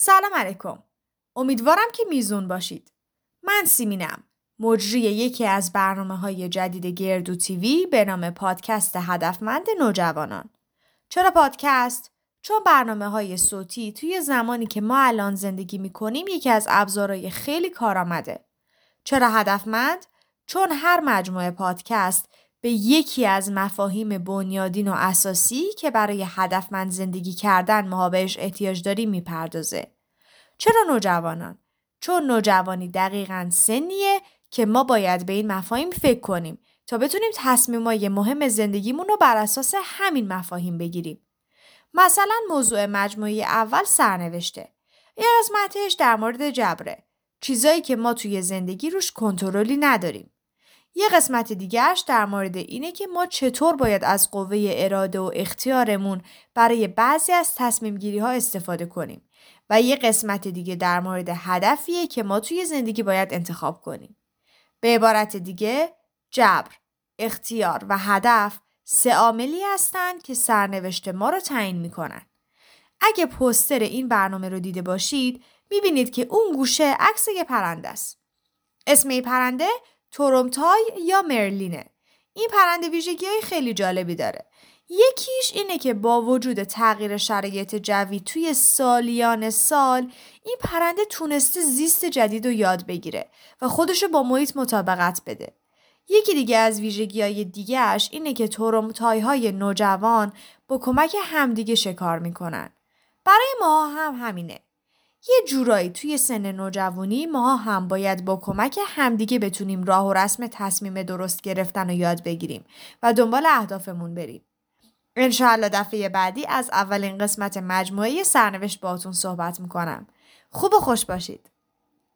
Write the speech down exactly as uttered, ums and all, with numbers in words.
سلام علیکم. امیدوارم که میزون باشید. من سیمینم، مجری یکی از برنامه‌های جدید گیردو تیوی به نام پادکست هدفمند نوجوانان. چرا پادکست؟ چون برنامه‌های صوتی توی زمانی که ما الان زندگی می‌کنیم یکی از ابزارهای خیلی کارآمده. چرا هدفمند؟ چون هر مجموعه پادکست به یکی از مفاهیم بنیادین و اساسی که برای هدفمند زندگی کردن ما بهش احتیاج داریم میپردازه. چرا نوجوانان؟ چون نوجوانی دقیقاً سنیه که ما باید به این مفاهیم فکر کنیم تا بتونیم تصمیمای مهم زندگیمون رو بر اساس همین مفاهیم بگیریم. مثلا موضوع مجموعه اول سرنوشته. یه قسمتش در مورد جبره. چیزایی که ما توی زندگی روش کنترلی نداریم. یه قسمت دیگرش در مورد اینه که ما چطور باید از قوه اراده و اختیارمون برای بعضی از تصمیم گیری ها استفاده کنیم و یه قسمت دیگه در مورد هدفیه که ما توی زندگی باید انتخاب کنیم. به عبارت دیگه، جبر، اختیار و هدف سه عاملی هستن که سرنوشت ما رو تعیین میکنن. اگه پوستر این برنامه رو دیده باشید، میبینید که اون گوشه عکس یه پرنده است. اسم این پرنده تورمتای یا مرلینه. این پرنده ویژگی‌های خیلی جالبی داره. یکیش اینه که با وجود تغییر شرایط جوی توی سالیان سال، این پرنده تونسته زیست جدید رو یاد بگیره و خودشو با محیط مطابقت بده. یکی دیگه از ویژگی‌های دیگه‌اش اینه که تورمتای‌های نوجوان با کمک همدیگه شکار میکنن. برای ما هم همینه. یه جورایی توی سن نوجوانی ما هم باید با کمک همدیگه بتونیم راه و رسم تصمیم درست گرفتن رو یاد بگیریم و دنبال اهدافمون بریم. انشاءالله دفعه بعدی از اولین قسمت مجموعه سرنوشت باهاتون صحبت میکنم. خوب و خوش باشید.